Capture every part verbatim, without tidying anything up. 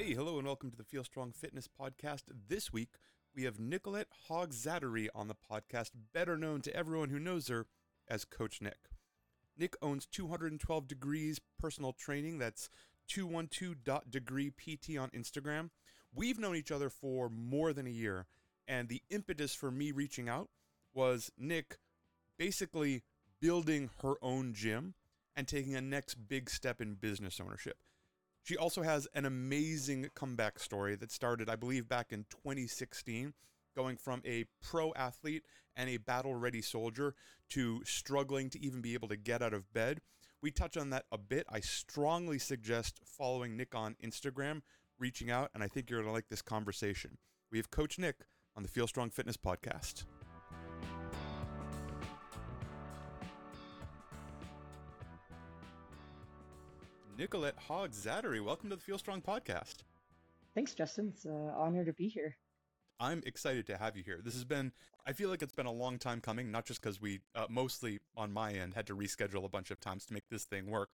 Hey, hello, and welcome to the Feel Strong Fitness Podcast. This week, we have Nicolette Hogg-Zadderey on the podcast, better known to everyone who knows her as Coach Nic. Nic owns two twelve Degrees Personal Training. That's two twelve dot degree P T on Instagram. We've known each other for more than a year, and the impetus for me reaching out was Nic basically building her own gym and taking a next big step in business ownership. She also has an amazing comeback story that started, I believe, back in twenty sixteen, going from a pro athlete and a battle-ready soldier to struggling to even be able to get out of bed. We touch on that a bit. I strongly suggest following Nic on Instagram, reaching out, and I think you're going to like this conversation. We have Coach Nic on the Feel Strong Fitness Podcast. Nicolette Hogg-Zadderey, welcome to the Feel Strong Podcast. Thanks, Justin. It's an honor to be here. I'm excited to have you here. This has been, I feel like it's been a long time coming, not just because we uh, mostly on my end had to reschedule a bunch of times to make this thing work,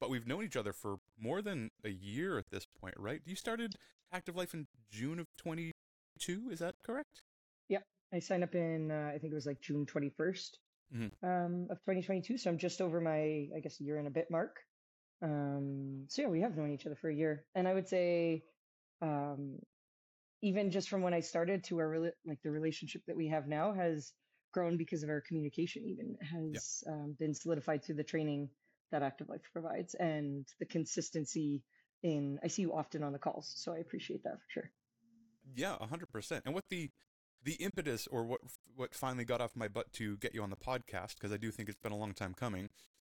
but we've known each other for more than a year at this point, right? You started Active Life in June of twenty-two, is that correct? Yeah, I signed up in, uh, I think it was like June twenty-first mm-hmm. um, of twenty twenty-two, so I'm just over my, I guess, year and a bit mark. Um, so yeah, we have known each other for a year, and I would say, um, even just from when I started to our, re- like the relationship that we have now has grown because of our communication, even has, yeah. um, been solidified through the training that Active Life provides and the consistency in, I see you often on the calls. So I appreciate that for sure. Yeah, a hundred percent. And what the, the impetus or what, what finally got off my butt to get you on the podcast, 'cause I do think it's been a long time coming,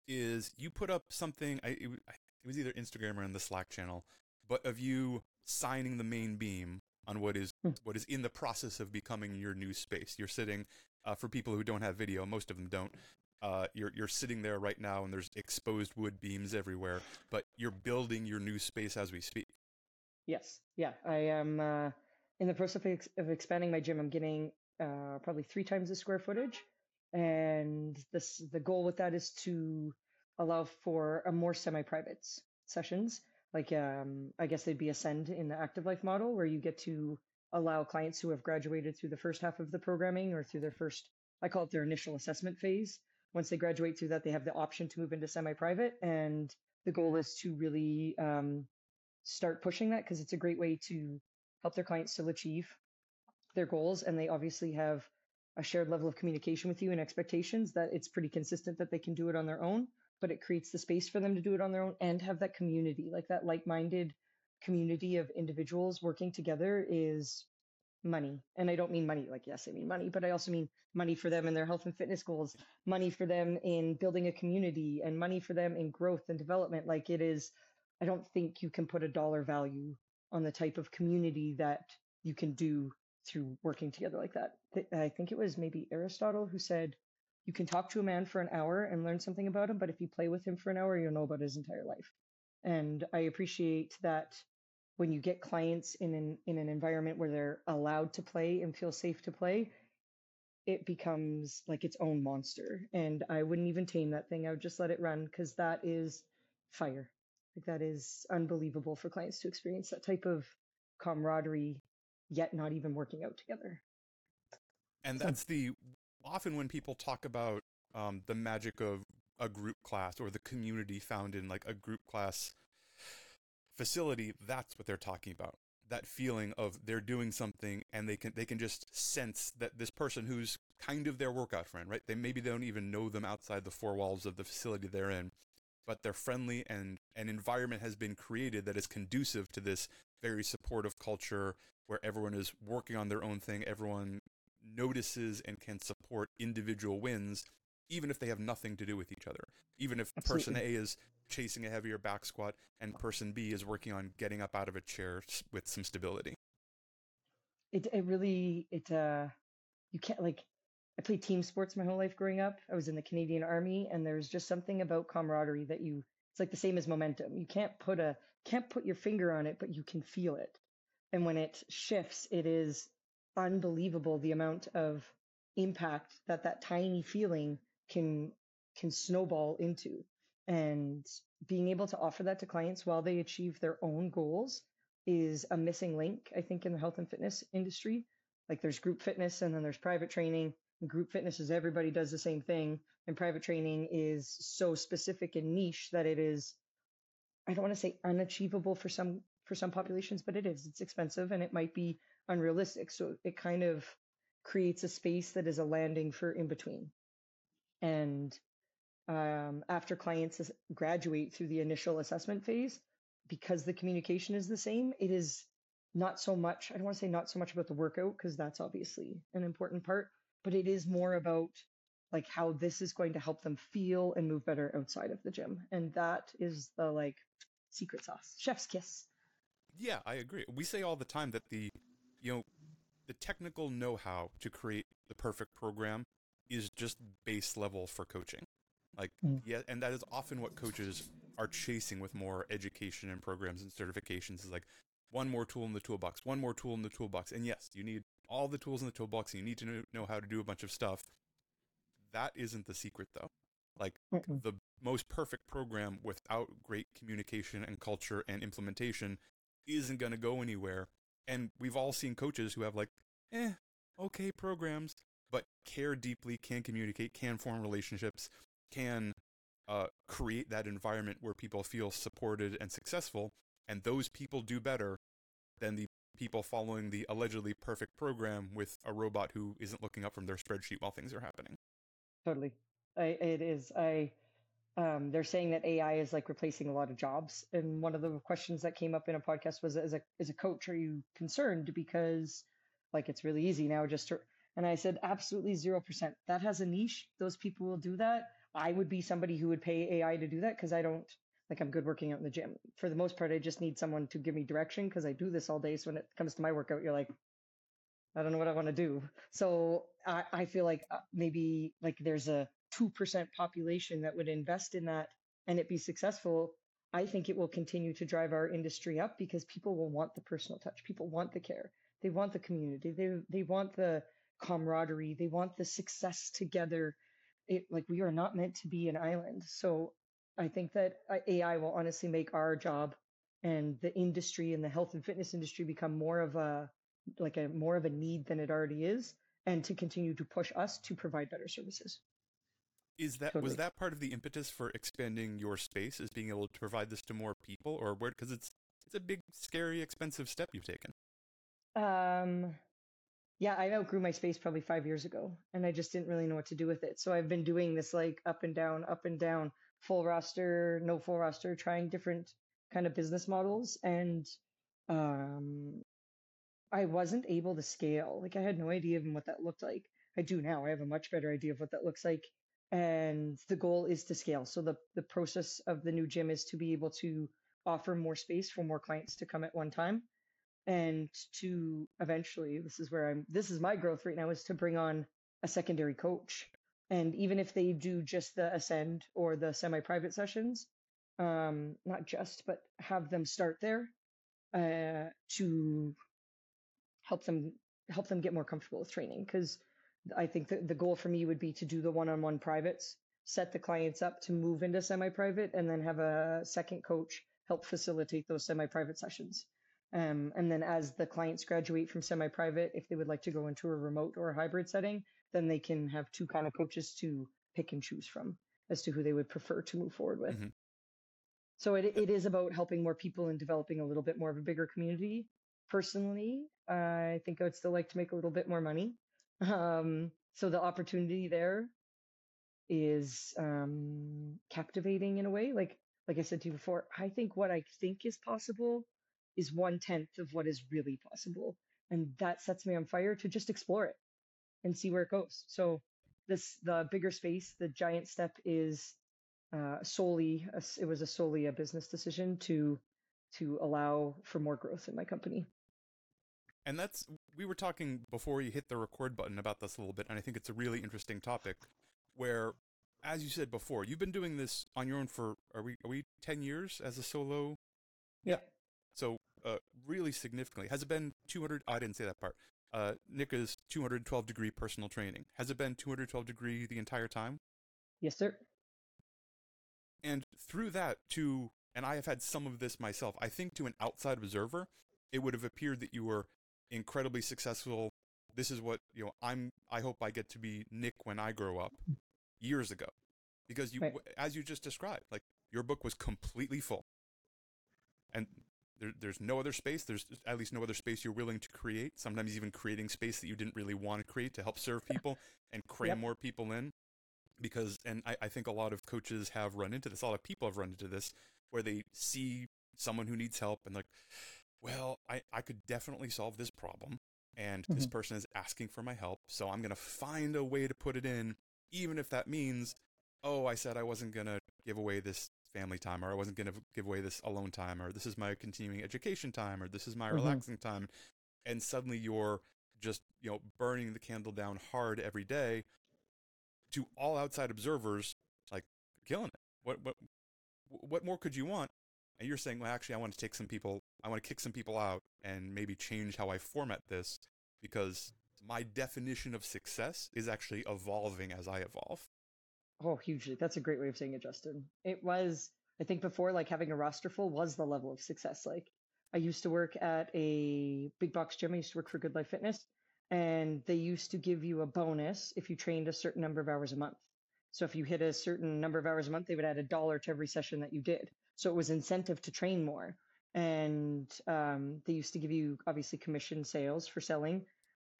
is you put up something, I, it, it was either Instagram or in the Slack channel, but of you signing the main beam on what is what is in the process of becoming your new space. You're sitting, uh, for people who don't have video, most of them don't, uh, you're you're sitting there right now and there's exposed wood beams everywhere, but you're building your new space as we speak. Yes. Yeah. I am uh, in the process of, ex- of expanding my gym. I'm getting uh, probably three times the square footage. And this, the goal with that is to allow for a more semi-private sessions. Like, um, I guess they'd be Ascend in the Active Life model, where you get to allow clients who have graduated through the first half of the programming or through their first, I call it their initial assessment phase. Once they graduate through that, they have the option to move into semi-private. And the goal is to really um, start pushing that, because it's a great way to help their clients still achieve their goals. And they obviously have a shared level of communication with you and expectations that it's pretty consistent that they can do it on their own, but it creates the space for them to do it on their own and have that community, like that like-minded community of individuals working together is money. And I don't mean money, like, yes, I mean money, but I also mean money for them in their health and fitness goals, money for them in building a community, and money for them in growth and development. Like, it is, I don't think you can put a dollar value on the type of community that you can do through working together like that. I think it was maybe Aristotle who said, you can talk to a man for an hour and learn something about him, but if you play with him for an hour, you'll know about his entire life. And I appreciate that when you get clients in an, in an environment where they're allowed to play and feel safe to play, it becomes like its own monster. And I wouldn't even tame that thing. I would just let it run, because that is fire. Like, that is unbelievable for clients to experience that type of camaraderie, yet not even working out together. And that's the, often when people talk about um, the magic of a group class or the community found in like a group class facility, that's what they're talking about. That feeling of they're doing something and they can, they can just sense that this person who's kind of their workout friend, right? They maybe they don't even know them outside the four walls of the facility they're in, but they're friendly, and an environment has been created that is conducive to this very supportive culture where everyone is working on their own thing. Everyone notices and can support individual wins, even if they have nothing to do with each other. Even if Absolutely. Person A is chasing a heavier back squat and person B is working on getting up out of a chair with some stability. It, it really, it, uh, you can't like, I played team sports my whole life growing up. I was in the Canadian Army, and there's just something about camaraderie that you, it's like the same as momentum. You can't put a, can't put your finger on it, but you can feel it. And when it shifts, it is unbelievable the amount of impact that that tiny feeling can, can snowball into. And being able to offer that to clients while they achieve their own goals is a missing link, I think, in the health and fitness industry. Like there's group fitness and then there's private training. And group fitness is everybody does the same thing. And private training is so specific and niche that it is, I don't want to say unachievable for some for some populations, but it is. It's expensive and it might be unrealistic. So it kind of creates a space that is a landing for in between. And um, after clients graduate through the initial assessment phase, because the communication is the same, it is not so much, I don't want to say not so much about the workout, because that's obviously an important part, but it is more about like how this is going to help them feel and move better outside of the gym. And that is the like secret sauce, chef's kiss. Yeah, I agree. We say all the time that the, you know, the technical know-how to create the perfect program is just base level for coaching. Like, mm. yeah, and that is often what coaches are chasing with more education and programs and certifications is like one more tool in the toolbox, one more tool in the toolbox. And yes, you need all the tools in the toolbox and you need to know how to do a bunch of stuff. That isn't the secret though. Like mm-hmm. the most perfect program without great communication and culture and implementation isn't going to go anywhere. And we've all seen coaches who have like, eh, okay programs, but care deeply, can communicate, can form relationships, can uh, create that environment where people feel supported and successful. And those people do better than the people following the allegedly perfect program with a robot who isn't looking up from their spreadsheet while things are happening. Totally. I, it is. I, um, they're saying that A I is like replacing a lot of jobs. And one of the questions that came up in a podcast was, as a, as a coach, are you concerned because like, it's really easy now just to, and I said, absolutely zero percent. That has a niche. Those people will do that. I would be somebody who would pay A I to do that because I don't, like I'm good working out in the gym. For the most part, I just need someone to give me direction because I do this all day. So when it comes to my workout, you're like, I don't know what I want to do. So I, I feel like maybe like there's a two percent population that would invest in that and it be successful. I think it will continue to drive our industry up because people will want the personal touch. People want the care. They want the community. They they want the camaraderie. They want the success together. It, like we are not meant to be an island. So I think that A I will honestly make our job and the industry and the health and fitness industry become more of a, like a more of a need than it already is. And to continue to push us to provide better services. Is that, totally. Was that part of the impetus for expanding your space is being able to provide this to more people or where, cause it's, it's a big, scary, expensive step you've taken. Um, Yeah, I outgrew my space probably five years ago and I just didn't really know what to do with it. So I've been doing this like up and down, up and down, full roster, no full roster, trying different kind of business models. And um, I wasn't able to scale. Like I had no idea even what that looked like. I do now. I have a much better idea of what that looks like. And the goal is to scale. So the, the process of the new gym is to be able to offer more space for more clients to come at one time. And to eventually, this is where I'm, this is my growth right now is to bring on a secondary coach. And even if they do just the Ascend or the semi-private sessions, um, not just, but have them start there uh, to help them, help them get more comfortable with training. Cause I think that the goal for me would be to do the one-on-one privates, set the clients up to move into semi-private and then have a second coach help facilitate those semi-private sessions. Um, and then as the clients graduate from semi-private, if they would like to go into a remote or a hybrid setting, then they can have two kind of coaches to pick and choose from as to who they would prefer to move forward with. Mm-hmm. So it it is about helping more people and developing a little bit more of a bigger community. Personally, uh, I think I would still like to make a little bit more money. Um, so the opportunity there is um, captivating in a way. Like like I said to you before, I think what I think is possible is one tenth of what is really possible. And that sets me on fire to just explore it and see where it goes. So this, the bigger space, the giant step is uh, solely, a, it was a solely a business decision to, to allow for more growth in my company. And that's, we were talking before you hit the record button about this a little bit. And I think it's a really interesting topic where, as you said before, you've been doing this on your own for, are we, are we ten years as a solo? Yeah. So uh, really significantly, has it been two hundred? I didn't say that part. Uh, Nica's two twelve degree personal training. Has it been two twelve degree the entire time? Yes, sir. And through that to, and I have had some of this myself, I think to an outside observer, it would have appeared that you were incredibly successful. This is what, you know, I'm, I hope I get to be Nick when I grow up, years ago. Because you, right. as you just described, like your book was completely full. And there, there's no other space. There's at least no other space you're willing to create. Sometimes even creating space that you didn't really want to create to help serve people and cram yep. more people in. Because, and I, I think a lot of coaches have run into this, a lot of people have run into this, where they see someone who needs help and like, well, I, I could definitely solve this problem. And mm-hmm. this person is asking for my help. So I'm going to find a way to put it in, even if that means, oh, I said I wasn't going to give away this family time, or I wasn't going to give away this alone time, or this is my continuing education time, or this is my mm-hmm. relaxing time. And suddenly you're just, you know, burning the candle down hard every day. To all outside observers, like, you're killing it. What, what, what more could you want? And you're saying, well, actually, I want to take some people, I want to kick some people out and maybe change how I format this, because my definition of success is actually evolving as I evolve. Oh, hugely. That's a great way of saying it, Justin. It was, I think before, like having a roster full was the level of success. Like I used to work at a big box gym. I used to work for Good Life Fitness, and they used to give you a bonus if you trained a certain number of hours a month. So if you hit a certain number of hours a month, they would add a dollar to every session that you did. So it was incentive to train more. And um, they used to give you obviously commission sales for selling,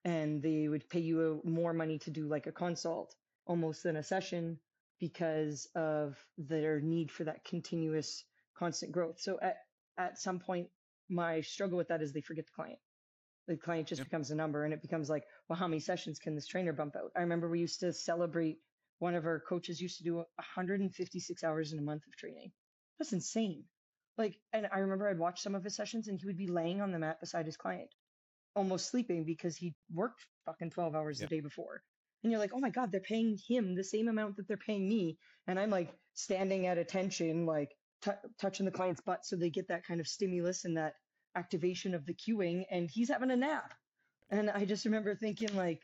and they would pay you a, more money to do like a consult almost than a session because of their need for that continuous constant growth. So at, at some point, my struggle with that is they forget the client. The client just yep. becomes a number, and it becomes like, well, how many sessions can this trainer bump out? I remember we used to celebrate, one of our coaches used to do one hundred fifty-six hours in a month of training. That's insane. Like, and I remember I'd watch some of his sessions and he would be laying on the mat beside his client, almost sleeping because he worked fucking twelve hours yep. the day before. And you're like, oh my God, they're paying him the same amount that they're paying me. And I'm like standing at attention, like t- touching the client's butt. So they get that kind of stimulus and that activation of the cueing, and he's having a nap. And I just remember thinking, like,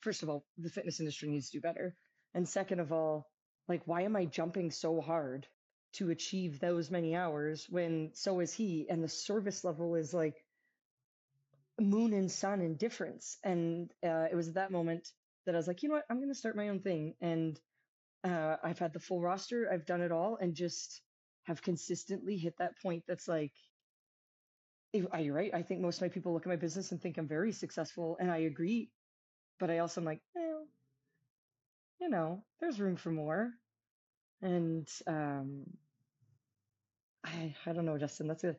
first of all, the fitness industry needs to do better. And second of all, like, why am I jumping so hard to achieve those many hours when so is he? And the service level is like moon and sun and difference. And uh, it was at that moment that I was like, you know what, I'm going to start my own thing. And uh, I've had the full roster. I've done it all, and just have consistently hit that point. That's like, you're right. I think most of my people look at my business and think I'm very successful, and I agree. But I also am like, well, you know, there's room for more. And um, I, I don't know, Justin. That's a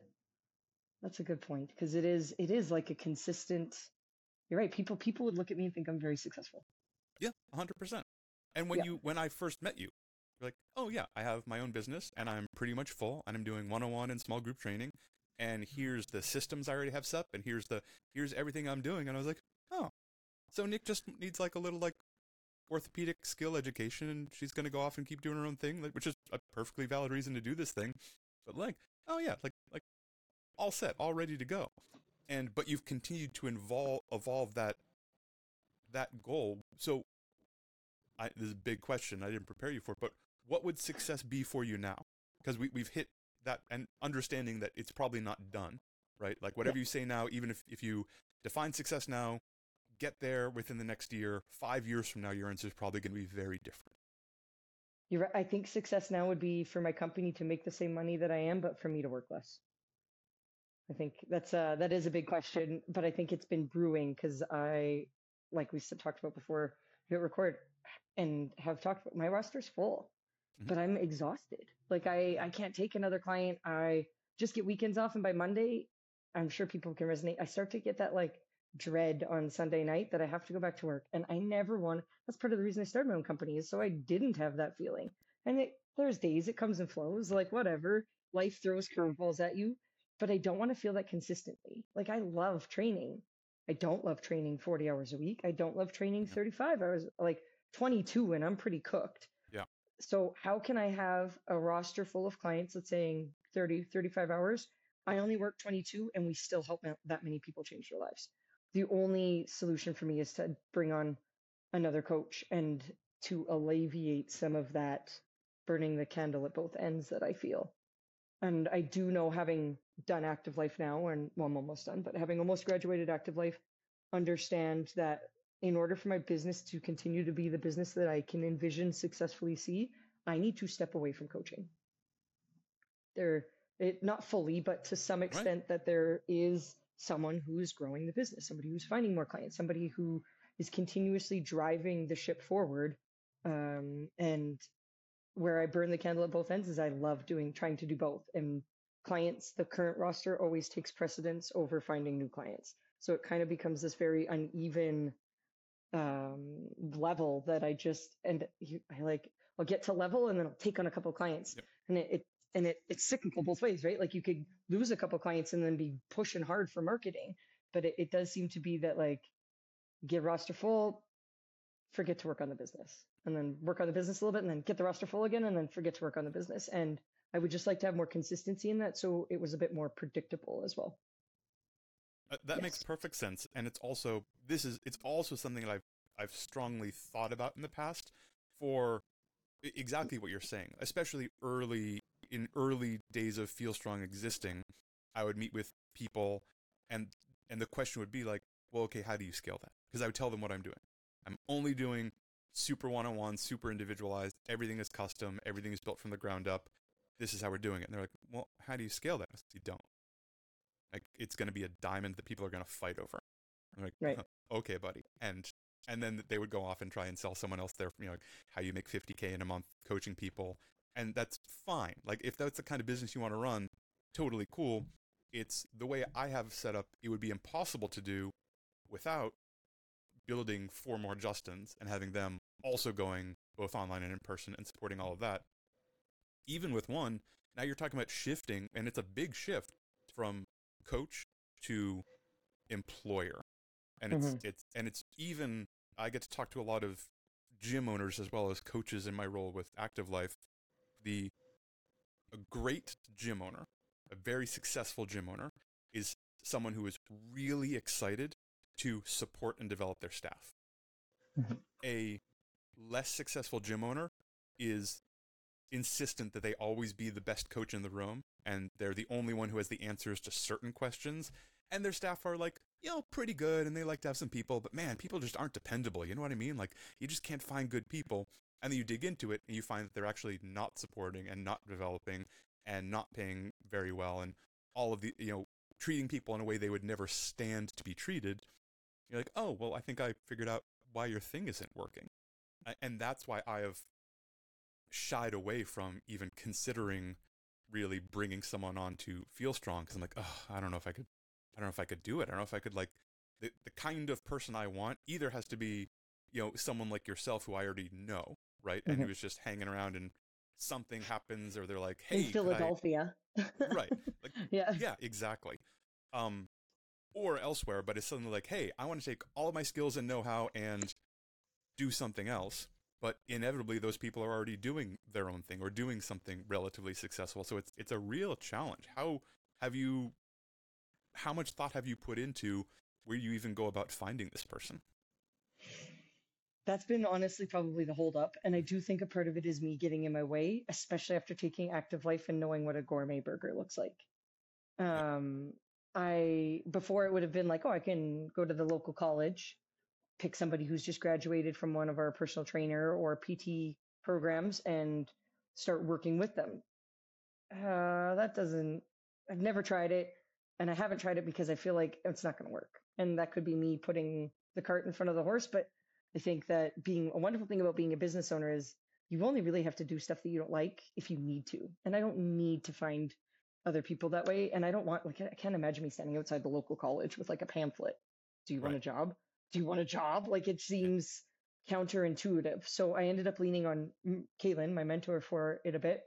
that's a good point, because it is it is like a consistent. You're right. People people would look at me and think I'm very successful. Yeah, one hundred percent. And when yeah. you when I first met you, you're like, oh yeah, I have my own business and I'm pretty much full, and I'm doing one-on-one and small group training. And here's the systems I already have set up, and here's the here's everything I'm doing. And I was like, oh, so Nick just needs like a little like orthopedic skill education, and she's going to go off and keep doing her own thing, like, which is a perfectly valid reason to do this thing. But like, oh yeah, like like all set, all ready to go. And but you've continued to evolve evolve that that goal. So I, this is a big question I didn't prepare you for, but what would success be for you now? Because we we've hit. That and understanding that it's probably not done, right? Like whatever yeah. you say now, even if, if you define success now, get there within the next year, five years from now, your answer is probably going to be very different. You're right. I think success now would be for my company to make the same money that I am, but for me to work less. I think that's uh that is a big question, but I think it's been brewing because I, like we talked about before, hit record and have talked about, my roster's full. Mm-hmm. But I'm exhausted. Like I, I can't take another client. I just get weekends off. And by Monday, I'm sure people can resonate. I start to get that like dread on Sunday night that I have to go back to work. And I never want, that's part of the reason I started my own company, is so I didn't have that feeling. And it, there's days it comes and flows, like whatever, life throws curveballs at you, but I don't want to feel that consistently. Like I love training. I don't love training forty hours a week. I don't love training thirty-five hours, like twenty-two, and I'm pretty cooked. So how can I have a roster full of clients that's saying thirty, thirty-five hours? I only work twenty-two, and we still help that many people change their lives. The only solution for me is to bring on another coach and to alleviate some of that burning the candle at both ends that I feel. And I do know, having done Active Life now, and well, I'm almost done, but having almost graduated Active Life, understand that in order for my business to continue to be the business that I can envision successfully see, I need to step away from coaching. There, it, not fully, but to some extent, right, that there is someone who is growing the business, somebody who's finding more clients, somebody who is continuously driving the ship forward. Um, and where I burn the candle at both ends is I love doing, trying to do both. And clients, the current roster always takes precedence over finding new clients. So it kind of becomes this very uneven um level that I just and I like I'll get to level and then I'll take on a couple of clients. Yep. And it, it and it it's cyclical both ways, right? Like you could lose a couple of clients and then be pushing hard for marketing. But it, it does seem to be that, like, get roster full, forget to work on the business, and then work on the business a little bit, and then get the roster full again, and then forget to work on the business. And I would just like to have more consistency in that, so it was a bit more predictable as well. Uh, that yes. makes perfect sense. And it's also, this is, it's also something that I've, I've strongly thought about in the past for exactly what you're saying, especially early in early days of Feel Strong existing. I would meet with people and, and the question would be like, well, okay, how do you scale that? Because I would tell them what I'm doing. I'm only doing super one-on-one, super individualized. Everything is custom. Everything is built from the ground up. This is how we're doing it. And they're like, well, how do you scale that? I said, you don't. Like, it's going to be a diamond that people are going to fight over. I'm like, right. Oh, okay, buddy. And and then they would go off and try and sell someone else their, you know, like, how you make fifty K in a month coaching people. And that's fine. Like, if that's the kind of business you want to run, totally cool. It's the way I have set up. It would be impossible to do without building four more Justins and having them also going both online and in person and supporting all of that. Even with one, now you're talking about shifting, and it's a big shift from coach to employer. And it's, mm-hmm. it's, and it's even, I get to talk to a lot of gym owners as well as coaches in my role with Active Life. The, a great gym owner, a very successful gym owner, is someone who is really excited to support and develop their staff. Mm-hmm. A less successful gym owner is insistent that they always be the best coach in the room, and they're the only one who has the answers to certain questions, and their staff are, like, you know, pretty good, and they like to have some people, but man, people just aren't dependable. You know what I mean? Like, you just can't find good people. And then you dig into it and you find that they're actually not supporting and not developing and not paying very well, and all of the, you know, treating people in a way they would never stand to be treated. You're like, oh, well, I think I figured out why your thing isn't working. And that's why I have shied away from even considering really bringing someone on to Feel Strong, because I'm like, oh, I don't know if I could, I don't know if I could do it. I don't know if I could, like, the, the kind of person I want either has to be, you know, someone like yourself who I already know, right? Mm-hmm. And who's just hanging around and something happens, or they're like, hey, in Philadelphia. Right. Like, yeah. Yeah, exactly. Um, or elsewhere, but it's suddenly like, hey, I want to take all of my skills and know-how and do something else. But inevitably, those people are already doing their own thing or doing something relatively successful. So it's it's a real challenge. How have you, how much thought have you put into where you even go about finding this person? That's been honestly probably the holdup. And I do think a part of it is me getting in my way, especially after taking Active Life and knowing what a gourmet burger looks like. Um, I before it would have been like, oh, I can go to the local college, pick somebody who's just graduated from one of our personal trainer or P T programs and start working with them. Uh, that doesn't, I've never tried it, and I haven't tried it because I feel like it's not going to work. And that could be me putting the cart in front of the horse. But I think that being a wonderful thing about being a business owner is you only really have to do stuff that you don't like if you need to. And I don't need to find other people that way. And I don't want, like, I can't imagine me standing outside the local college with, like, a pamphlet. Do you right. want a job? Do you want a job? Like, it seems counterintuitive. So I ended up leaning on Caitlin, my mentor, for it a bit.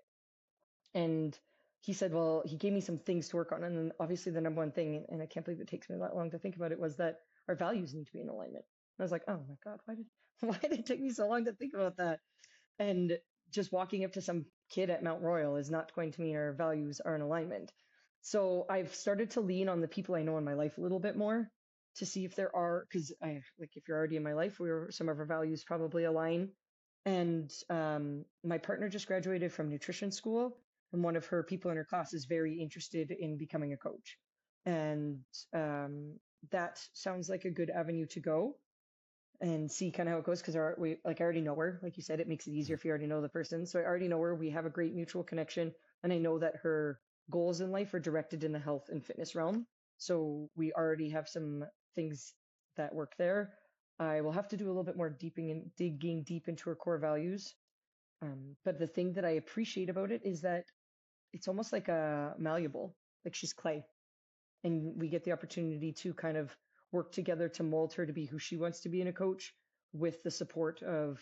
And he said, well, he gave me some things to work on. And then obviously the number one thing, and I can't believe it takes me that long to think about it, was that our values need to be in alignment. And I was like, oh my God, why did, why did it take me so long to think about that? And just walking up to some kid at Mount Royal is not going to mean our values are in alignment. So I've started to lean on the people I know in my life a little bit more, to see if there are, because I like if you're already in my life, we're some of our values probably align. And um, my partner just graduated from nutrition school, and one of her people in her class is very interested in becoming a coach. And um, that sounds like a good avenue to go and see kind of how it goes. Cause our, we, like I already know her, like you said, it makes it easier if you already know the person. So I already know her, we have a great mutual connection. And I know that her goals in life are directed in the health and fitness realm. So we already have some things that work there. I will have to do a little bit more deeping and digging deep into her core values. Um, but the thing that I appreciate about it is that it's almost like a malleable, like she's clay, and we get the opportunity to kind of work together to mold her to be who she wants to be in a coach with the support of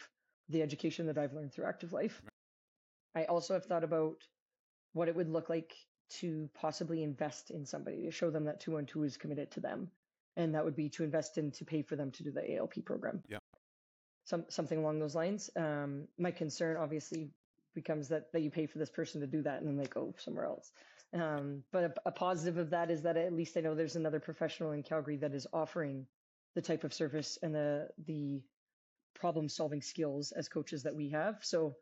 the education that I've learned through Active Life. I also have thought about what it would look like to possibly invest in somebody to show them that two one two is committed to them. And that would be to invest in, to pay for them to do the A L P program. Yeah. Some, something along those lines. Um, my concern obviously becomes that, that you pay for this person to do that and then they go somewhere else. Um, but a, a positive of that is that at least I know there's another professional in Calgary that is offering the type of service and the, the problem solving skills as coaches that we have. So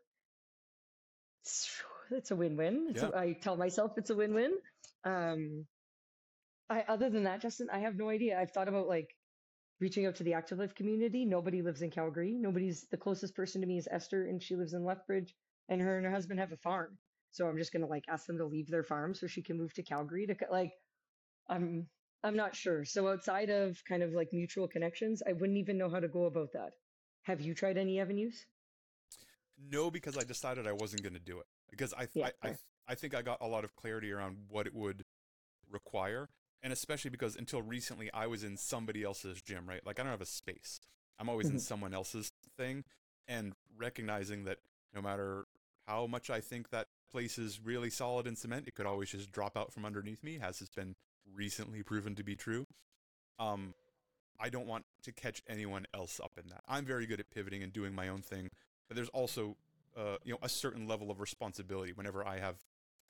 it's, it's a win-win. Yeah. So I tell myself it's a win-win. Um, I, other than that, Justin, I have no idea. I've thought about like reaching out to the Active Life community. Nobody lives in Calgary. Nobody's the closest person to me is Esther, and she lives in Lethbridge, and her and her husband have a farm. So I'm just going to like ask them to leave their farm so she can move to Calgary to like, I'm, I'm not sure. So outside of kind of like mutual connections, I wouldn't even know how to go about that. Have you tried any avenues? No, because I decided I wasn't going to do it because I, yeah, I, I, I think I got a lot of clarity around what it would require. And especially because until recently I was in somebody else's gym, right? Like I don't have a space. I'm always mm-hmm. in someone else's thing, and recognizing that no matter how much I think that place is really solid in cement, it could always just drop out from underneath me, as has been recently proven to be true. Um, I don't want to catch anyone else up in that. I'm very good at pivoting and doing my own thing, but there's also uh, you know, a certain level of responsibility whenever I have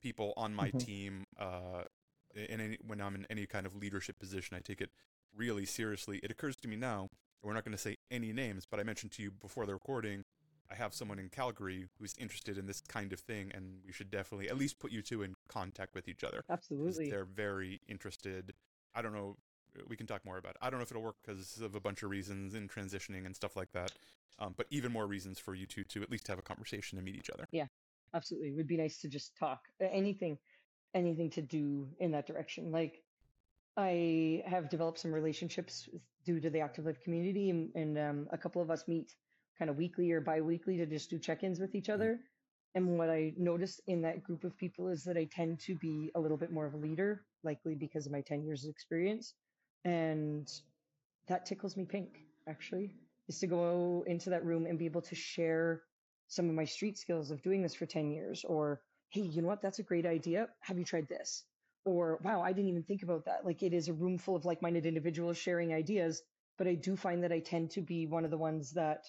people on my mm-hmm. team, uh, In any, when I'm in any kind of leadership position, I take it really seriously. It occurs to me now, we're not going to say any names, but I mentioned to you before the recording, I have someone in Calgary who's interested in this kind of thing, and we should definitely at least put you two in contact with each other. Absolutely. They're very interested. I don't know. We can talk more about it. I don't know if it'll work because of a bunch of reasons in transitioning and stuff like that. Um, but even more reasons for you two to at least have a conversation and meet each other. Yeah, absolutely. It would be nice to just talk. Anything. anything to do in that direction. Like I have developed some relationships due to the Active Life community, and, and um, a couple of us meet kind of weekly or bi-weekly to just do check-ins with each other. And what I noticed in that group of people is that I tend to be a little bit more of a leader, likely because of my ten years of experience. And that tickles me pink, actually, is to go into that room and be able to share some of my street skills of doing this for ten years, or hey, you know what? That's a great idea. Have you tried this? Or, wow, I didn't even think about that. Like it is a room full of like-minded individuals sharing ideas, but I do find that I tend to be one of the ones that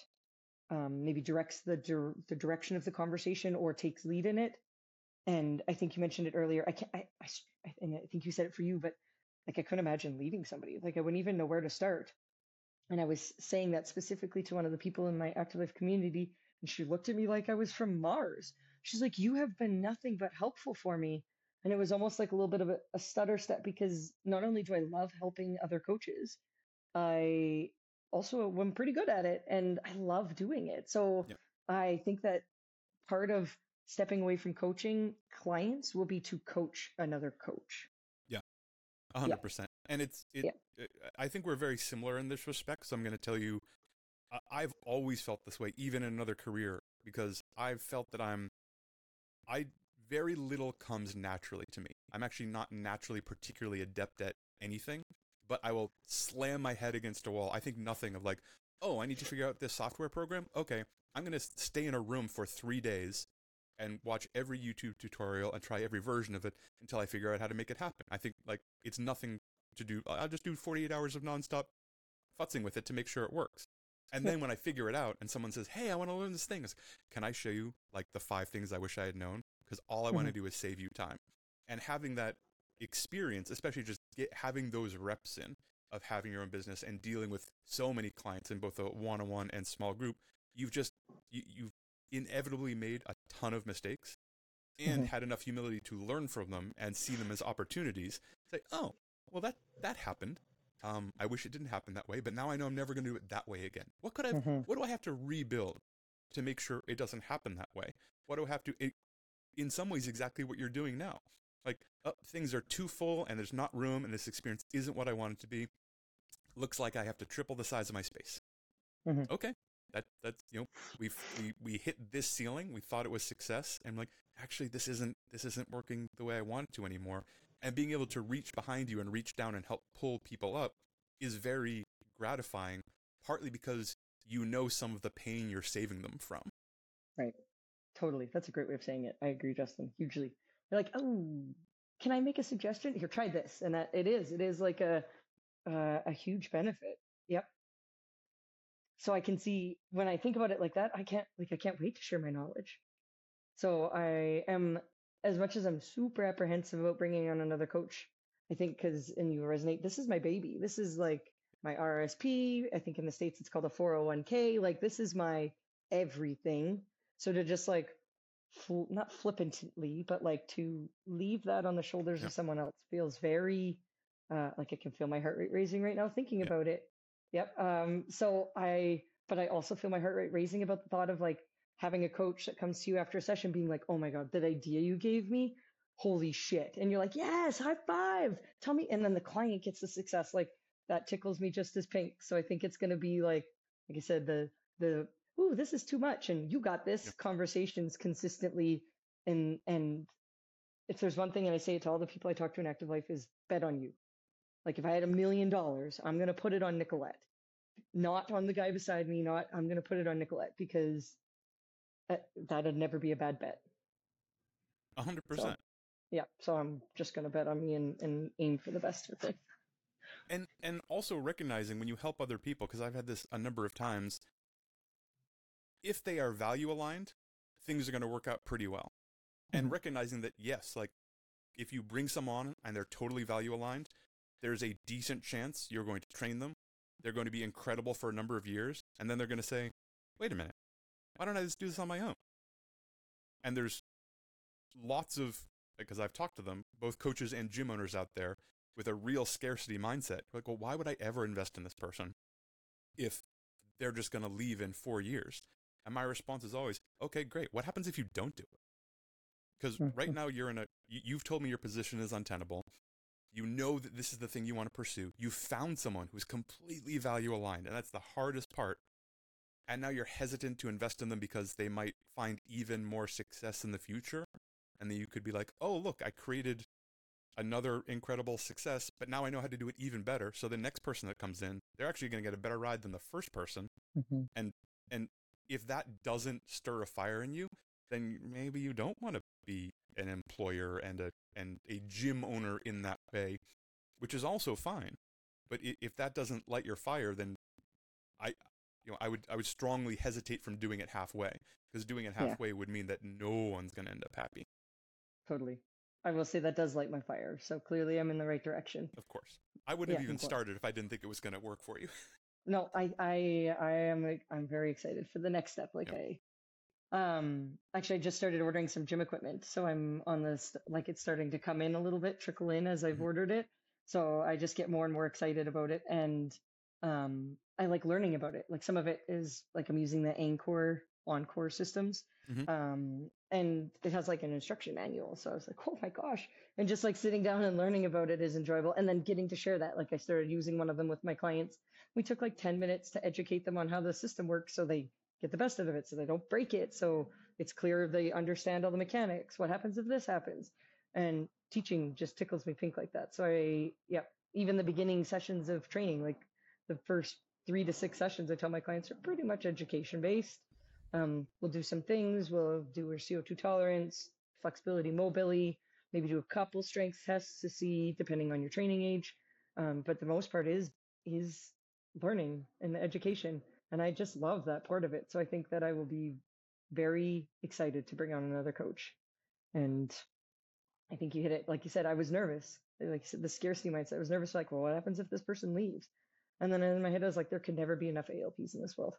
um, maybe directs the, dir- the direction of the conversation or takes lead in it. And I think you mentioned it earlier. I can't, I, I, and I think you said it for you, but like, I couldn't imagine leading somebody. Like I wouldn't even know where to start. And I was saying that specifically to one of the people in my Active Life community, and she looked at me like I was from Mars. She's like, you have been nothing but helpful for me. And it was almost like a little bit of a, a stutter step, because not only do I love helping other coaches, I also am pretty good at it and I love doing it. So yeah. I think that part of stepping away from coaching clients will be to coach another coach. Yeah, one hundred percent. Yeah. And it's, it, yeah. I think we're very similar in this respect. So I'm going to tell you, I've always felt this way, even in another career, because I've felt that I'm, I very little comes naturally to me. I'm actually not naturally particularly adept at anything, but I will slam my head against a wall. I think nothing of like, oh, I need to figure out this software program. Okay, I'm going to stay in a room for three days and watch every YouTube tutorial and try every version of it until I figure out how to make it happen. I think like it's nothing to do. I'll just do forty-eight hours of nonstop futzing with it to make sure it works. And then when I figure it out and someone says, hey, I want to learn this thing, I say, can I show you like the five things I wish I had known? Because all I want to do is save you time. And having that experience, especially just get, having those reps in of having your own business and dealing with so many clients in both a one-on-one and small group, you've just, you, you've inevitably made a ton of mistakes. and mm-hmm. had enough humility to learn from them and see them as opportunities. Say, oh, well, that, that happened. Um, I wish it didn't happen that way, but now I know I'm never going to do it that way again. What could I, mm-hmm. what do I have to rebuild to make sure it doesn't happen that way? What do I have to, it, in some ways, exactly what you're doing now. Like, oh, things are too full and there's not room and this experience isn't what I want it to be. Looks like I have to triple the size of my space. Mm-hmm. Okay. That, that's, you know, we've, we, we hit this ceiling. We thought it was success. And like, actually, this isn't, this isn't working the way I want it to anymore. And being able to reach behind you and reach down and help pull people up is very gratifying, partly because you know some of the pain you're saving them from. Right. Totally. That's a great way of saying it. I agree, Justin, hugely. You're like, oh, can I make a suggestion? Here, try this. And that it is, it is like a, uh, a huge benefit. Yep. So I can see when I think about it like that, I can't, like, I can't wait to share my knowledge. So I am, as much as I'm super apprehensive about bringing on another coach, I think, cause, and you resonate, this is my baby. This is like my R R S P. I think in the States it's called a four oh one k. Like, this is my everything. So to just like, fl- not flippantly, but like to leave that on the shoulders yeah. of someone else feels very, uh, like I can feel my heart rate raising right now thinking yeah. about it. Yep. Um, so I, but I also feel my heart rate raising about the thought of like having a coach that comes to you after a session being like, oh my God, that idea you gave me, holy shit. And you're like, yes, high five, tell me. And then the client gets the success. Like, that tickles me just as pink. So I think it's going to be like, like I said, the, the, ooh, this is too much. And you got this yep. conversations consistently. And, and if there's one thing, and I say it to all the people I talk to in Active Life, is bet on you. Like, if I had a million dollars, I'm going to put it on Nicolette, not on the guy beside me, not, I'm going to put it on Nicolette, because that, that'd never be a bad bet. A hundred percent. Yeah. So I'm just going to bet on me and, and aim for the best with it. And, and also recognizing when you help other people, because I've had this a number of times, if they are value aligned, things are going to work out pretty well. Mm-hmm. And recognizing that, yes, like if you bring someone on and they're totally value aligned, there's a decent chance you're going to train them. They're going to be incredible for a number of years. And then they're going to say, wait a minute, why don't I just do this on my own? And there's lots of, because I've talked to them, both coaches and gym owners out there with a real scarcity mindset. Like, well, why would I ever invest in this person if they're just going to leave in four years? And my response is always, okay, great. What happens if you don't do it? Because right now you're in a, you've told me your position is untenable. You know that this is the thing you want to pursue. You found someone who's completely value aligned, and that's the hardest part. And now you're hesitant to invest in them because they might find even more success in the future. And then you could be like, oh, look, I created another incredible success, but now I know how to do it even better. So the next person that comes in, they're actually going to get a better ride than the first person. Mm-hmm. And, and if that doesn't stir a fire in you, then maybe you don't want to be an employer and a and a gym owner in that way, which is also fine. But if that doesn't light your fire, then I, you know, I would I would strongly hesitate from doing it halfway, because doing it halfway yeah. would mean that no one's going to end up happy. Totally, I will say that does light my fire. So clearly, I'm in the right direction. Of course, I wouldn't yeah, have even started if I didn't think it was going to work for you. No, I I I am like, I'm very excited for the next step. Like yeah. I. Um, actually I just started ordering some gym equipment. So I'm on this, like it's starting to come in a little bit, trickle in as I've mm-hmm. ordered it. So I just get more and more excited about it. And, um, I like learning about it. Like some of it is like, I'm using the Anchor Encore systems. Mm-hmm. Um, and it has like an instruction manual. So I was like, oh my gosh. And just like sitting down and learning about it is enjoyable. And then getting to share that. Like I started using one of them with my clients. We took like ten minutes to educate them on how the system works. So they get the best out of it, so they don't break it, so it's clear they understand all the mechanics, what happens if this happens. And teaching just tickles me pink like that. So I, yeah, even the beginning sessions of training, like the first three to six sessions, I tell my clients are pretty much education based. Um, we'll do some things, we'll do our C O two tolerance, flexibility, mobility, maybe do a couple strength tests to see, depending on your training age. Um, but the most part is is learning and the education. And I just love that part of it. So I think that I will be very excited to bring on another coach. And I think you hit it. Like you said, I was nervous. Like you said, the scarcity mindset. I was nervous. Like, well, what happens if this person leaves? And then in my head, I was like, there could never be enough A L Ps in this world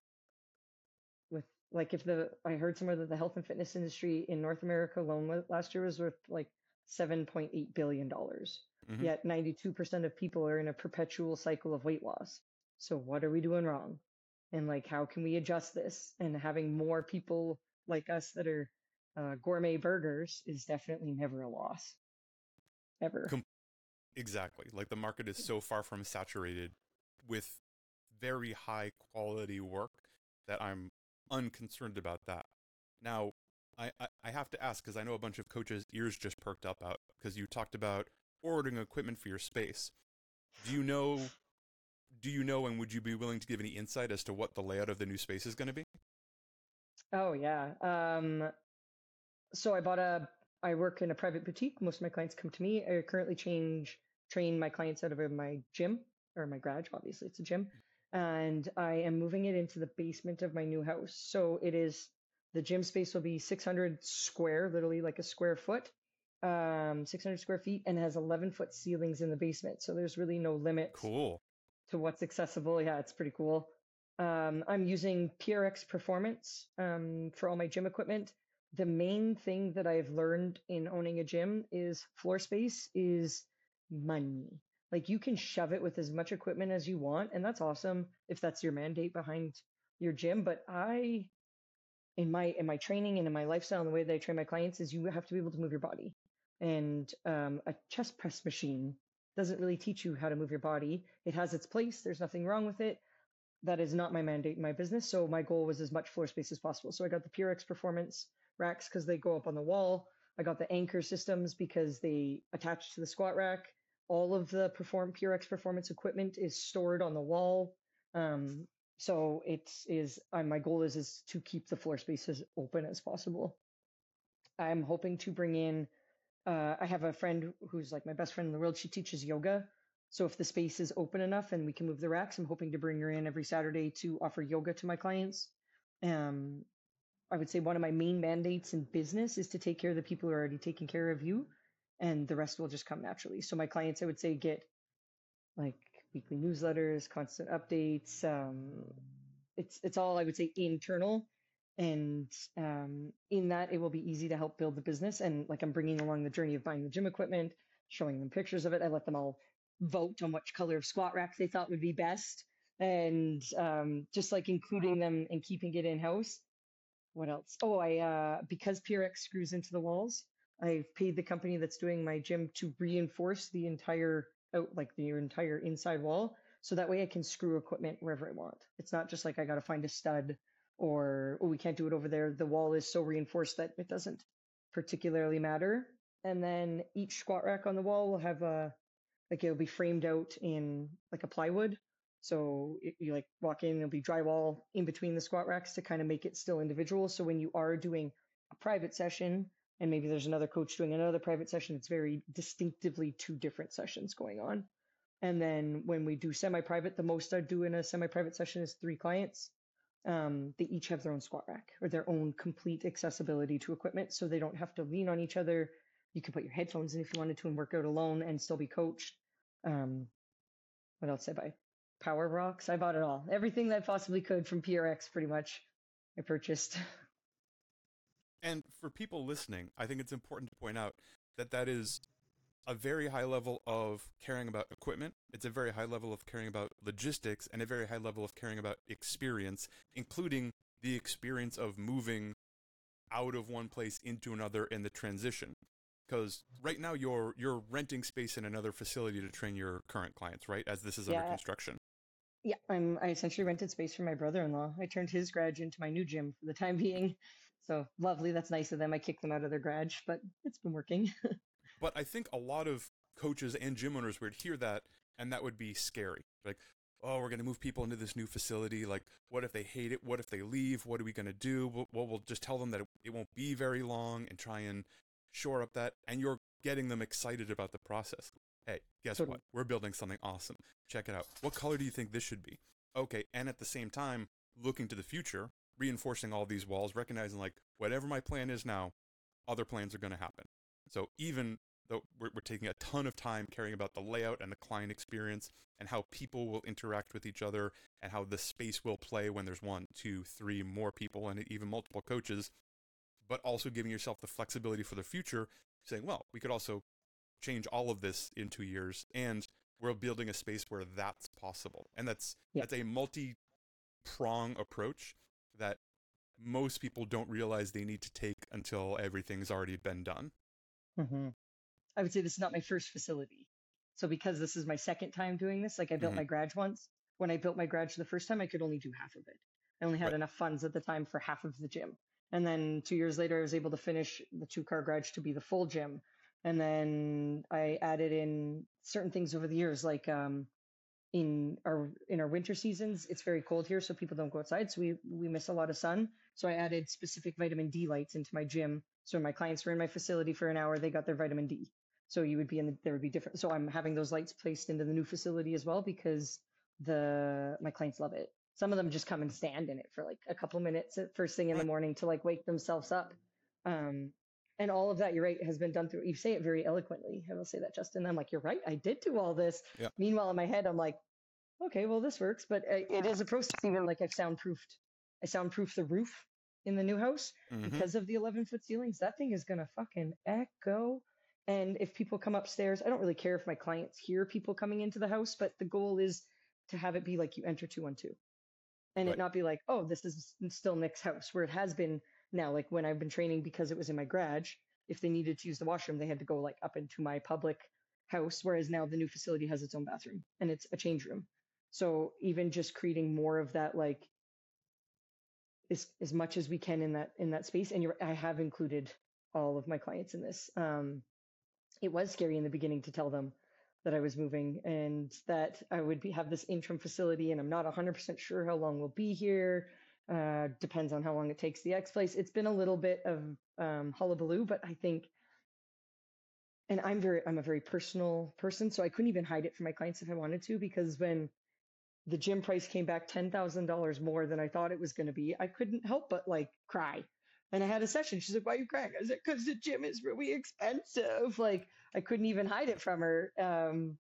with like if the, I heard somewhere that the health and fitness industry in North America alone last year was worth like seven point eight billion dollars. Mm-hmm. Yet ninety-two percent of people are in a perpetual cycle of weight loss. So what are we doing wrong? And like, how can we adjust this? And having more people like us that are uh, gourmet burgers is definitely never a loss. Ever. Com- exactly. Like the market is so far from saturated with very high quality work that I'm unconcerned about that. Now, I, I, I have to ask, because I know a bunch of coaches' ears just perked up out because you talked about ordering equipment for your space. Do you know, do you know, and would you be willing to give any insight as to what the layout of the new space is going to be? Oh, yeah. Um, so I bought a, I work in a private boutique. Most of my clients come to me. I currently change, train my clients out of my gym or my garage. Obviously it's a gym. And I am moving it into the basement of my new house. So it is, the gym space will be six hundred square, literally like a square foot, um, six hundred square feet, and has eleven foot ceilings in the basement. So there's really no limit cool. to what's accessible. Yeah, it's pretty cool. Um, I'm using P R X Performance um, for all my gym equipment. The main thing that I've learned in owning a gym is floor space is money. Like you can shove it with as much equipment as you want. And that's awesome if that's your mandate behind your gym. But I, in my, in my training and in my lifestyle and the way that I train my clients is you have to be able to move your body. And um, a chest press machine doesn't really teach you how to move your body. It has its place. There's nothing wrong with it. That is not my mandate in my business. So my goal was as much floor space as possible. So I got the P R X Performance racks because they go up on the wall. I got the Anchor systems because they attach to the squat rack. All of the perform P R X Performance equipment is stored on the wall. Um, so it's is uh, my goal is, is to keep the floor space as open as possible. I'm hoping to bring in, uh, I have a friend who's like my best friend in the world. She teaches yoga. So if the space is open enough and we can move the racks, I'm hoping to bring her in every Saturday to offer yoga to my clients. Um, I would say one of my main mandates in business is to take care of the people who are already taking care of you. And the rest will just come naturally. So my clients, I would say, get like weekly newsletters, constant updates. Um, it's it's all, I would say, internal. And um, in that, it will be easy to help build the business. And like I'm bringing along the journey of buying the gym equipment, showing them pictures of it. I let them all vote on which color of squat racks they thought would be best. And um, just like including them and keeping it in-house. What else? Oh, I uh, because P R X screws into the walls, I've paid the company that's doing my gym to reinforce the entire out, like the entire inside wall. So that way I can screw equipment wherever I want. It's not just like I got to find a stud or, oh, we can't do it over there. The wall is so reinforced that it doesn't particularly matter. And then each squat rack on the wall will have a, like it'll be framed out in like a plywood. So it, you like walk in, it'll be drywall in between the squat racks to kind of make it still individual. So when you are doing a private session, and maybe there's another coach doing another private session, it's very distinctively two different sessions going on. And then when we do semi-private, the most I do in a semi-private session is three clients. Um, they each have their own squat rack or their own complete accessibility to equipment. So they don't have to lean on each other. You can put your headphones in if you wanted to and work out alone and still be coached. Um, what else did I buy? Power rocks. I bought it all. Everything that I possibly could from P R X pretty much I purchased. And for people listening, I think it's important to point out that that is a very high level of caring about equipment. It's a very high level of caring about logistics and a very high level of caring about experience, including the experience of moving out of one place into another in the transition. Because right now you're you're renting space in another facility to train your current clients, right? As this is yeah. under construction. Yeah, I'm, I essentially rented space from my brother-in-law. I turned his garage into my new gym for the time being. So lovely. That's nice of them. I kicked them out of their garage, but it's been working. But I think a lot of coaches and gym owners would hear that, and that would be scary. Like, oh, we're going to move people into this new facility. Like, what if they hate it? What if they leave? What are we going to do? Well, we'll just tell them that it won't be very long and try and shore up that. And you're getting them excited about the process. Hey, guess what? We're building something awesome. Check it out. What color do you think this should be? Okay. And at the same time, looking to the future, reinforcing all these walls, recognizing like whatever my plan is now, other plans are going to happen. So even Though we're, we're taking a ton of time caring about the layout and the client experience and how people will interact with each other and how the space will play when there's one, two, three more people and even multiple coaches, but also giving yourself the flexibility for the future, saying, well, we could also change all of this in two years and we're building a space where that's possible. And that's yeah. that's a multi-prong approach that most people don't realize they need to take until everything's already been done. Mm-hmm. I would say this is not my first facility. So because this is my second time doing this, like I built mm-hmm. my garage once. When I built my garage the first time, I could only do half of it. I only had right. enough funds at the time for half of the gym. And then two years later, I was able to finish the two-car garage to be the full gym. And then I added in certain things over the years, like um, in our in our winter seasons, it's very cold here, so people don't go outside. So we, we miss a lot of sun. So I added specific vitamin D lights into my gym. So when my clients were in my facility for an hour, they got their vitamin D. So you would be in the, there would be different. So I'm having those lights placed into the new facility as well because the, my clients love it. Some of them just come and stand in it for like a couple minutes at first thing in the morning to like wake themselves up. Um, and all of that, you're right, has been done through, you say it very eloquently. I will say that, Justin. I'm like, you're right. I did do all this. Yeah. Meanwhile, in my head, I'm like, okay, well, this works, but I, it is a process. Even like I've soundproofed, I soundproofed the roof in the new house mm-hmm. because of the eleven foot ceilings. That thing is going to fucking echo. And if people come upstairs, I don't really care if my clients hear people coming into the house, but the goal is to have it be like you enter two one two and right. it not be like, oh, this is still Nick's house, where it has been now. Like when I've been training, because it was in my garage, if they needed to use the washroom, they had to go like up into my public house. Whereas now the new facility has its own bathroom and it's a change room. So even just creating more of that, like as, as much as we can in that, in that space. And you're, I have included all of my clients in this. Um, It was scary in the beginning to tell them that I was moving and that I would be, have this interim facility and I'm not one hundred percent sure how long we'll be here. Uh, depends on how long it takes the X place. It's been a little bit of um, hullabaloo, but I think, and I'm very, I'm a very personal person, so I couldn't even hide it from my clients if I wanted to, because when the gym price came back ten thousand dollars more than I thought it was going to be, I couldn't help but like cry. And I had a session. She's like, why are you crying? I was like, because the gym is really expensive. Like, I couldn't even hide it from her. Um,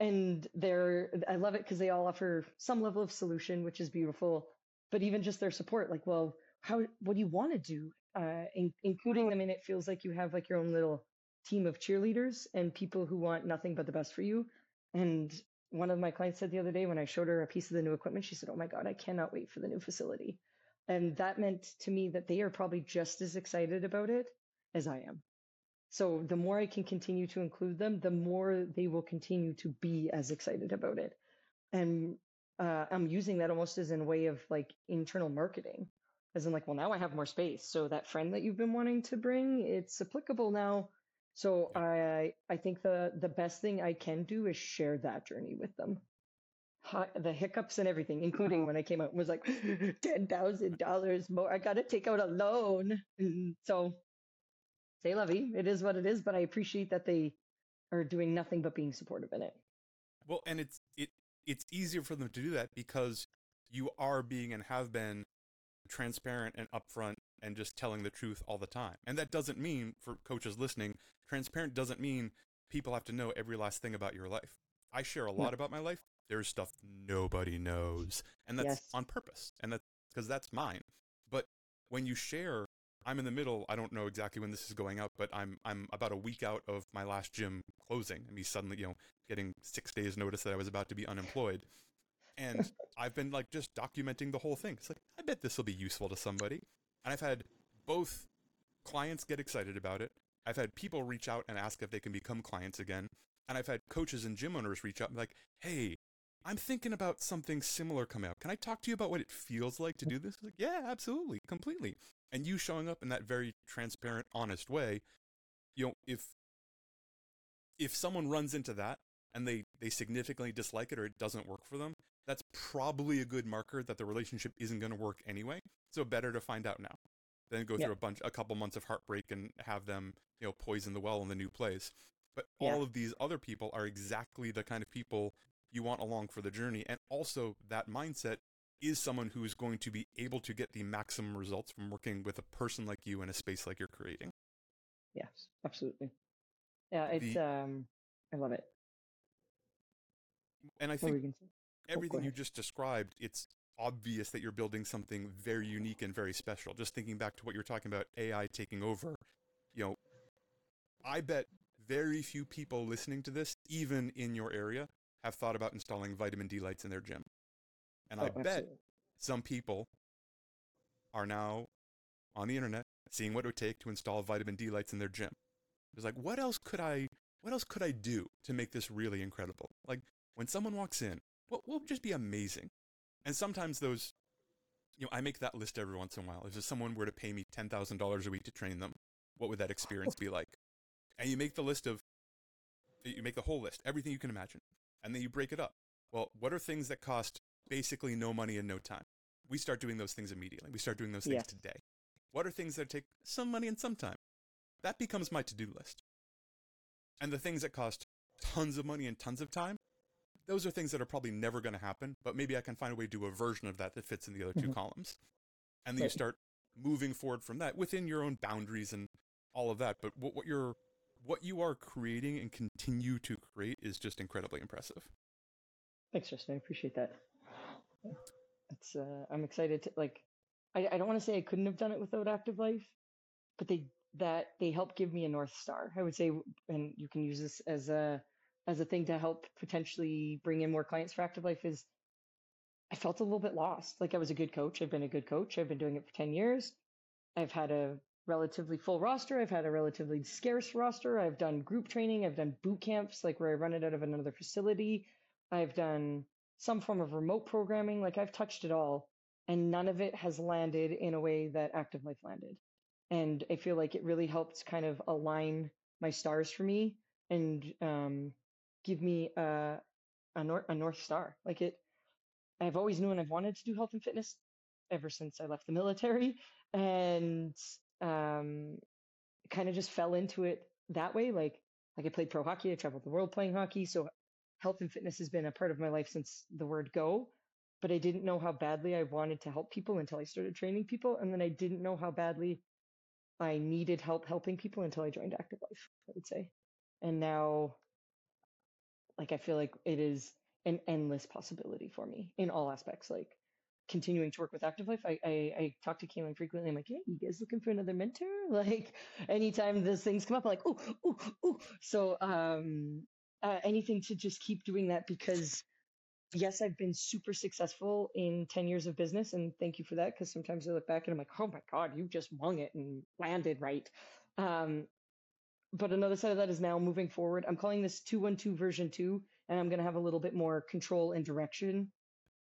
and they're, I love it because they all offer some level of solution, which is beautiful. But even just their support, like, well, how, what do you want to do? Uh, in, including them in it feels like you have like your own little team of cheerleaders and people who want nothing but the best for you. And one of my clients said the other day when I showed her a piece of the new equipment, she said, oh my God, I cannot wait for the new facility. And that meant to me that they are probably just as excited about it as I am. So the more I can continue to include them, the more they will continue to be as excited about it. And uh, I'm using that almost as a way of like internal marketing, as in like, well, now I have more space. So that friend that you've been wanting to bring, it's applicable now. So I I think the, the best thing I can do is share that journey with them. The hiccups and everything, including when I came out, was like ten thousand dollars more. I got to take out a loan. And so say lovey, it is what it is, but I appreciate that they are doing nothing but being supportive in it. Well, and it's, it, it's easier for them to do that because you are being and have been transparent and upfront and just telling the truth all the time. And that doesn't mean, for coaches listening, transparent doesn't mean people have to know every last thing about your life. I share a lot no. about my life. There's stuff nobody knows. And that's yes. on purpose. And that's because that's mine. But when you share, I'm in the middle. I don't know exactly when this is going out, but I'm I'm about a week out of my last gym closing and me suddenly, you know, getting six days notice that I was about to be unemployed. And I've been like just documenting the whole thing. It's like, I bet this will be useful to somebody. And I've had both clients get excited about it. I've had people reach out and ask if they can become clients again. And I've had coaches and gym owners reach out and be like, hey, I'm thinking about something similar coming out. Can I talk to you about what it feels like to do this? Like, yeah, absolutely, completely. And you showing up in that very transparent, honest way, you know, if if someone runs into that and they, they significantly dislike it or it doesn't work for them, that's probably a good marker that the relationship isn't going to work anyway. So better to find out now than go yeah. through a bunch, a couple months of heartbreak and have them, you know, poison the well in the new place. But yeah. all of these other people are exactly the kind of people you want along for the journey. And also that mindset is someone who is going to be able to get the maximum results from working with a person like you in a space like you're creating. Yes, absolutely. Yeah, it's the, um, I love it. And I think everything oh, you just described, it's obvious that you're building something very unique and very special. Just thinking back to what you were talking about, A I taking over, you know, I bet very few people listening to this, even in your area, have thought about installing vitamin D lights in their gym. And oh, I absolutely. bet some people are now on the internet seeing what it would take to install vitamin D lights in their gym. It's like, what else could I, what else could I do to make this really incredible? Like, when someone walks in, what will just be amazing? And sometimes those, you know, I make that list every once in a while. If someone were to pay me ten thousand dollars a week to train them, what would that experience be like? And you make the list of, you make the whole list, everything you can imagine. And then you break it up. Well, what are things that cost basically no money and no time? We start doing those things immediately. We start doing those things yeah. today. What are things that take some money and some time? That becomes my to-do list. And the things that cost tons of money and tons of time, those are things that are probably never going to happen, but maybe I can find a way to do a version of that that fits in the other two mm-hmm. columns. And then right. you start moving forward from that within your own boundaries and all of that. But what, what you're, what you are creating and continue to create is just incredibly impressive. Thanks, Justin. I appreciate that. It's, uh, I'm excited to, like, I, I don't want to say I couldn't have done it without Active Life, but they that they help give me a North Star, I would say, and you can use this as a as a thing to help potentially bring in more clients for Active Life, is I felt a little bit lost. Like, I was a good coach. I've been a good coach. I've been doing it for ten years. I've had a relatively full roster. I've had a relatively scarce roster. I've done group training. I've done boot camps, like where I run it out of another facility. I've done some form of remote programming. Like, I've touched it all, and none of it has landed in a way that Active Life landed. And I feel like it really helped kind of align my stars for me and um, give me a, a, nor- a North Star. Like, it, I've always known I've wanted to do health and fitness ever since I left the military, and um, kind of just fell into it that way. Like, like I played pro hockey. I traveled the world playing hockey. So health and fitness has been a part of my life since the word go. But I didn't know how badly I wanted to help people until I started training people. And then I didn't know how badly I needed help helping people until I joined Active Life, I would say. And now, like, I feel like it is an endless possibility for me in all aspects. Like, continuing to work with Active Life, I, I, I talk to Caitlin frequently. I'm like, hey, you guys looking for another mentor? Like, anytime those things come up, I'm like, ooh, ooh, ooh. So um, uh, anything to just keep doing that, because yes, I've been super successful in ten years of business, and thank you for that, because sometimes I look back and I'm like, oh my God, you just won it and landed right. Um, but another side of that is now moving forward. I'm calling this two twelve version two, and I'm going to have a little bit more control and direction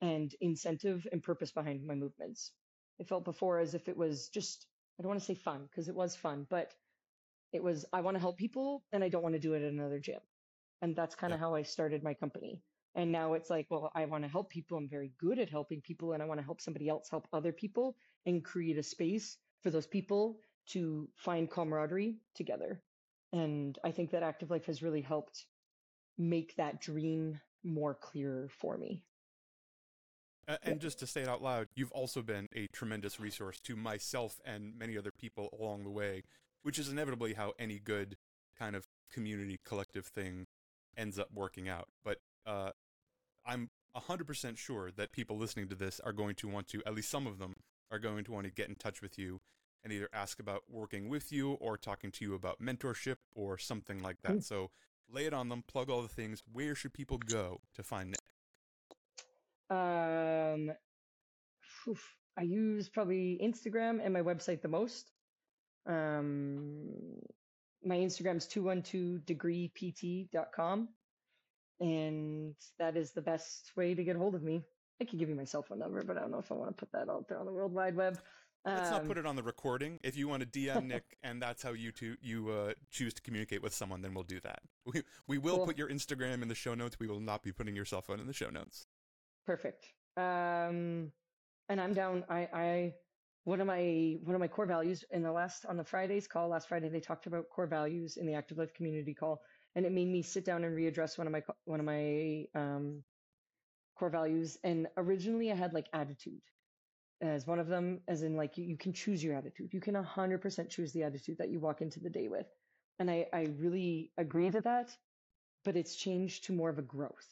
and incentive and purpose behind my movements. It felt before as if it was just, I don't want to say fun, because it was fun, but it was, I want to help people and I don't want to do it at another gym. And that's kind of how I started my company. And now it's like, well, I want to help people. I'm very good at helping people, and I want to help somebody else help other people and create a space for those people to find camaraderie together. And I think that Active Life has really helped make that dream more clear for me. Uh, and yeah. just to say it out loud, you've also been a tremendous resource to myself and many other people along the way, which is inevitably how any good kind of community collective thing ends up working out. But uh, I'm one hundred percent sure that people listening to this are going to want to, at least some of them, are going to want to get in touch with you and either ask about working with you or talking to you about mentorship or something like that. Mm-hmm. So lay it on them, plug all the things. Where should people go to find Nic? Um, oof, I use probably Instagram and my website the most. Um, my Instagram is two twelve degree p t dot com. And that is the best way to get hold of me. I could give you my cell phone number, but I don't know if I want to put that out there on the World Wide Web. Um, Let's not put it on the recording. If you want to D M Nic, and that's how you two, you uh, choose to communicate with someone, then we'll do that. We, we will cool. put your Instagram in the show notes. We will not be putting your cell phone in the show notes. Perfect. Um, and I'm down. I, I one of my one of my core values in the last on the Friday's call last Friday, they talked about core values in the Active Life community call. And it made me sit down and readdress one of my one of my um, core values. And originally, I had like attitude as one of them, as in like you, you can choose your attitude. You can one hundred percent choose the attitude that you walk into the day with. And I, I really agree with that, but it's changed to more of a growth.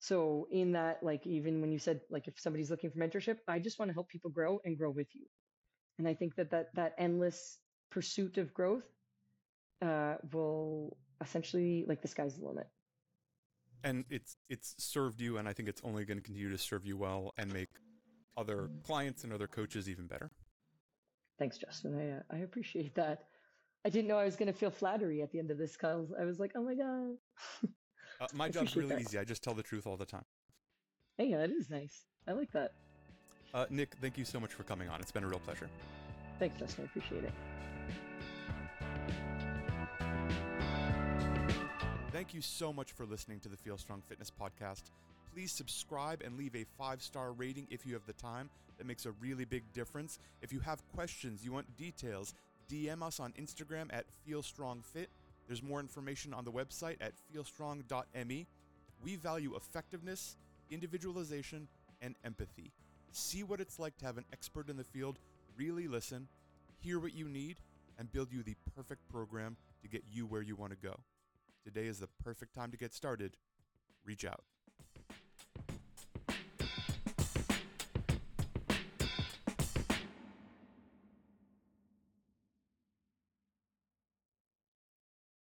So in that, like, even when you said, like, if somebody's looking for mentorship, I just want to help people grow and grow with you. And I think that that, that endless pursuit of growth uh, will essentially, like, the sky's the limit. And it's it's served you, and I think it's only going to continue to serve you well and make other clients and other coaches even better. Thanks, Justin. I uh, I appreciate that. I didn't know I was going to feel flattery at the end of this call. I was like, oh my God. uh, my job's really that. easy. I just tell the truth all the time. Hey, that is nice. I like that. Uh, Nick, thank you so much for coming on. It's been a real pleasure. Thanks, Justin. I appreciate it. Thank you so much for listening to the Feel Strong Fitness Podcast. Please subscribe and leave a five-star rating if you have the time. That makes a really big difference. If you have questions, you want details, D M us on Instagram at FeelStrongFit. There's more information on the website at feel strong dot m e. We value effectiveness, individualization, and empathy. See what it's like to have an expert in the field, really listen, hear what you need, and build you the perfect program to get you where you want to go. Today is the perfect time to get started. Reach out.